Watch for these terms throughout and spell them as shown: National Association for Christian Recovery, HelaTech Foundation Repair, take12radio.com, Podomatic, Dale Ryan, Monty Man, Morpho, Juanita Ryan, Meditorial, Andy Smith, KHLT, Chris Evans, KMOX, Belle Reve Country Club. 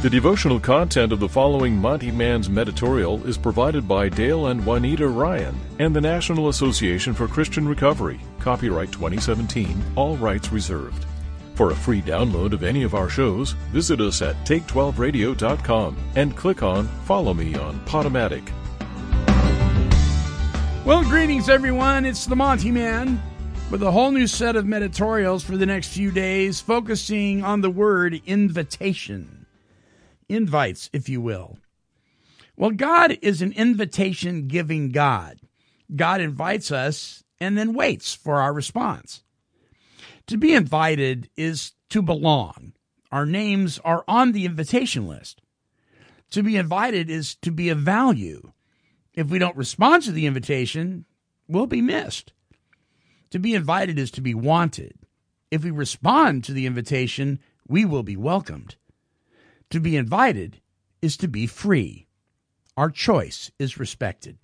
The devotional content of the following Monty Man's Meditorial is provided by Dale and Juanita Ryan and the National Association for Christian Recovery. Copyright 2017. All rights reserved. For a free download of any of our shows, visit us at take12radio.com and click on Follow Me on Podomatic. Well, greetings everyone. It's the Monty Man with a whole new set of meditorials for the next few days, focusing on the word invitation. Invites, if you will. Well, God is an invitation-giving God. God invites us and then waits for our response. To be invited is to belong. Our names are on the invitation list. To be invited is to be of value. If we don't respond to the invitation, we'll be missed. To be invited is to be wanted. If we respond to the invitation, we will be welcomed. To be invited is to be free. Our choice is respected.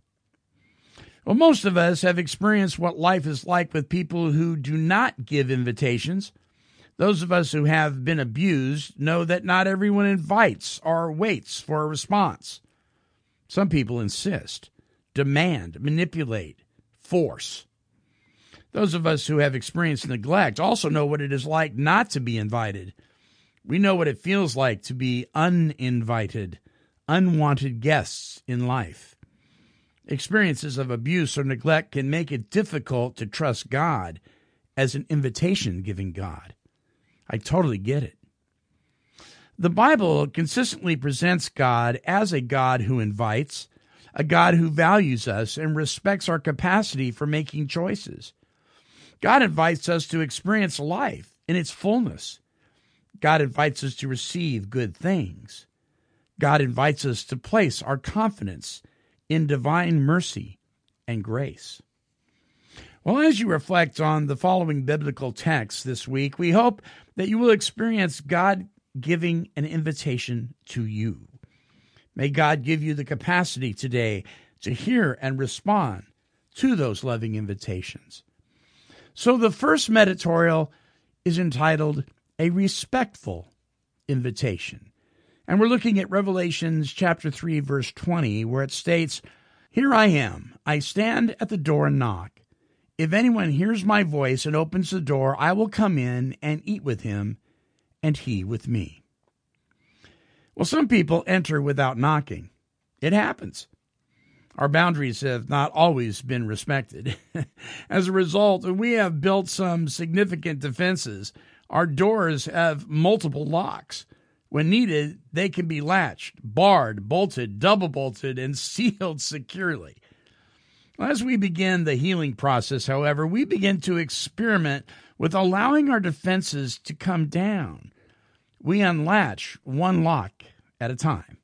Well, most of us have experienced what life is like with people who do not give invitations. Those of us who have been abused know that not everyone invites or waits for a response. Some people insist, demand, manipulate, force. Those of us who have experienced neglect also know what it is like not to be invited. We know what it feels like to be uninvited, unwanted guests in life. Experiences of abuse or neglect can make it difficult to trust God as an invitation-giving God. I totally get it. The Bible consistently presents God as a God who invites, a God who values us and respects our capacity for making choices. God invites us to experience life in its fullness. God invites us to receive good things. God invites us to place our confidence in divine mercy and grace. Well, as you reflect on the following biblical text this week, we hope that you will experience God giving an invitation to you. May God give you the capacity today to hear and respond to those loving invitations. So the first meditorial is entitled A Respectful Invitation. And we're looking at Revelations chapter 3, verse 20, where it states, "Here I am. I stand at the door and knock. If anyone hears my voice and opens the door, I will come in and eat with him, and he with me." Well, some people enter without knocking. It happens. Our boundaries have not always been respected. As a result, we have built some significant defenses. Our doors have multiple locks. When needed, they can be latched, barred, bolted, double-bolted, and sealed securely. As we begin the healing process, however, we begin to experiment with allowing our defenses to come down. We unlatch one lock at a time.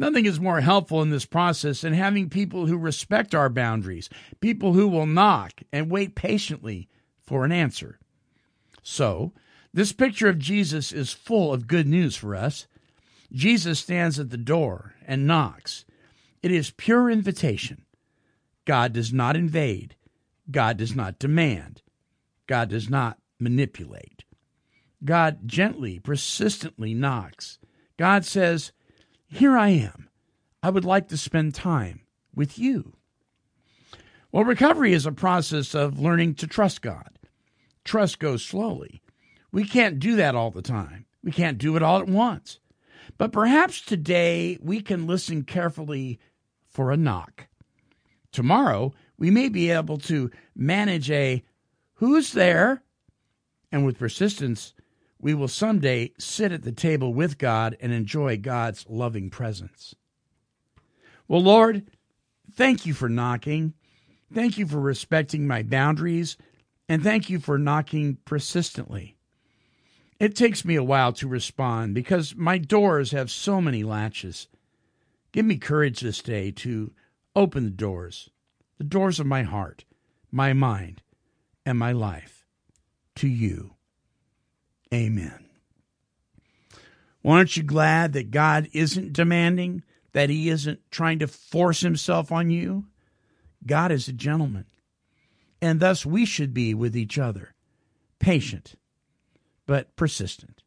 Nothing is more helpful in this process than having people who respect our boundaries, people who will knock and wait patiently for an answer. So, this picture of Jesus is full of good news for us. Jesus stands at the door and knocks. It is pure invitation. God does not invade. God does not demand. God does not manipulate. God gently, persistently knocks. God says, "Here I am. I would like to spend time with you." Well, recovery is a process of learning to trust God. Trust goes slowly. We can't do that all the time. We can't do it all at once. But perhaps today we can listen carefully for a knock. Tomorrow we may be able to manage a "who's there?" And with persistence, we will someday sit at the table with God and enjoy God's loving presence. Well, Lord, thank you for knocking. Thank you for respecting my boundaries. And thank you for knocking persistently. It takes me a while to respond because my doors have so many latches. Give me courage this day to open the doors of my heart, my mind, and my life to you. Amen. Well, aren't you glad that God isn't demanding, that he isn't trying to force himself on you? God is a gentleman. And thus we should be with each other, patient but persistent.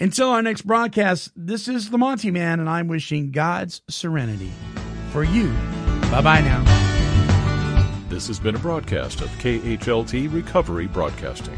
Until our next broadcast, this is the Monty Man, and I'm wishing God's serenity for you. Bye-bye now. This has been a broadcast of KHLT Recovery Broadcasting.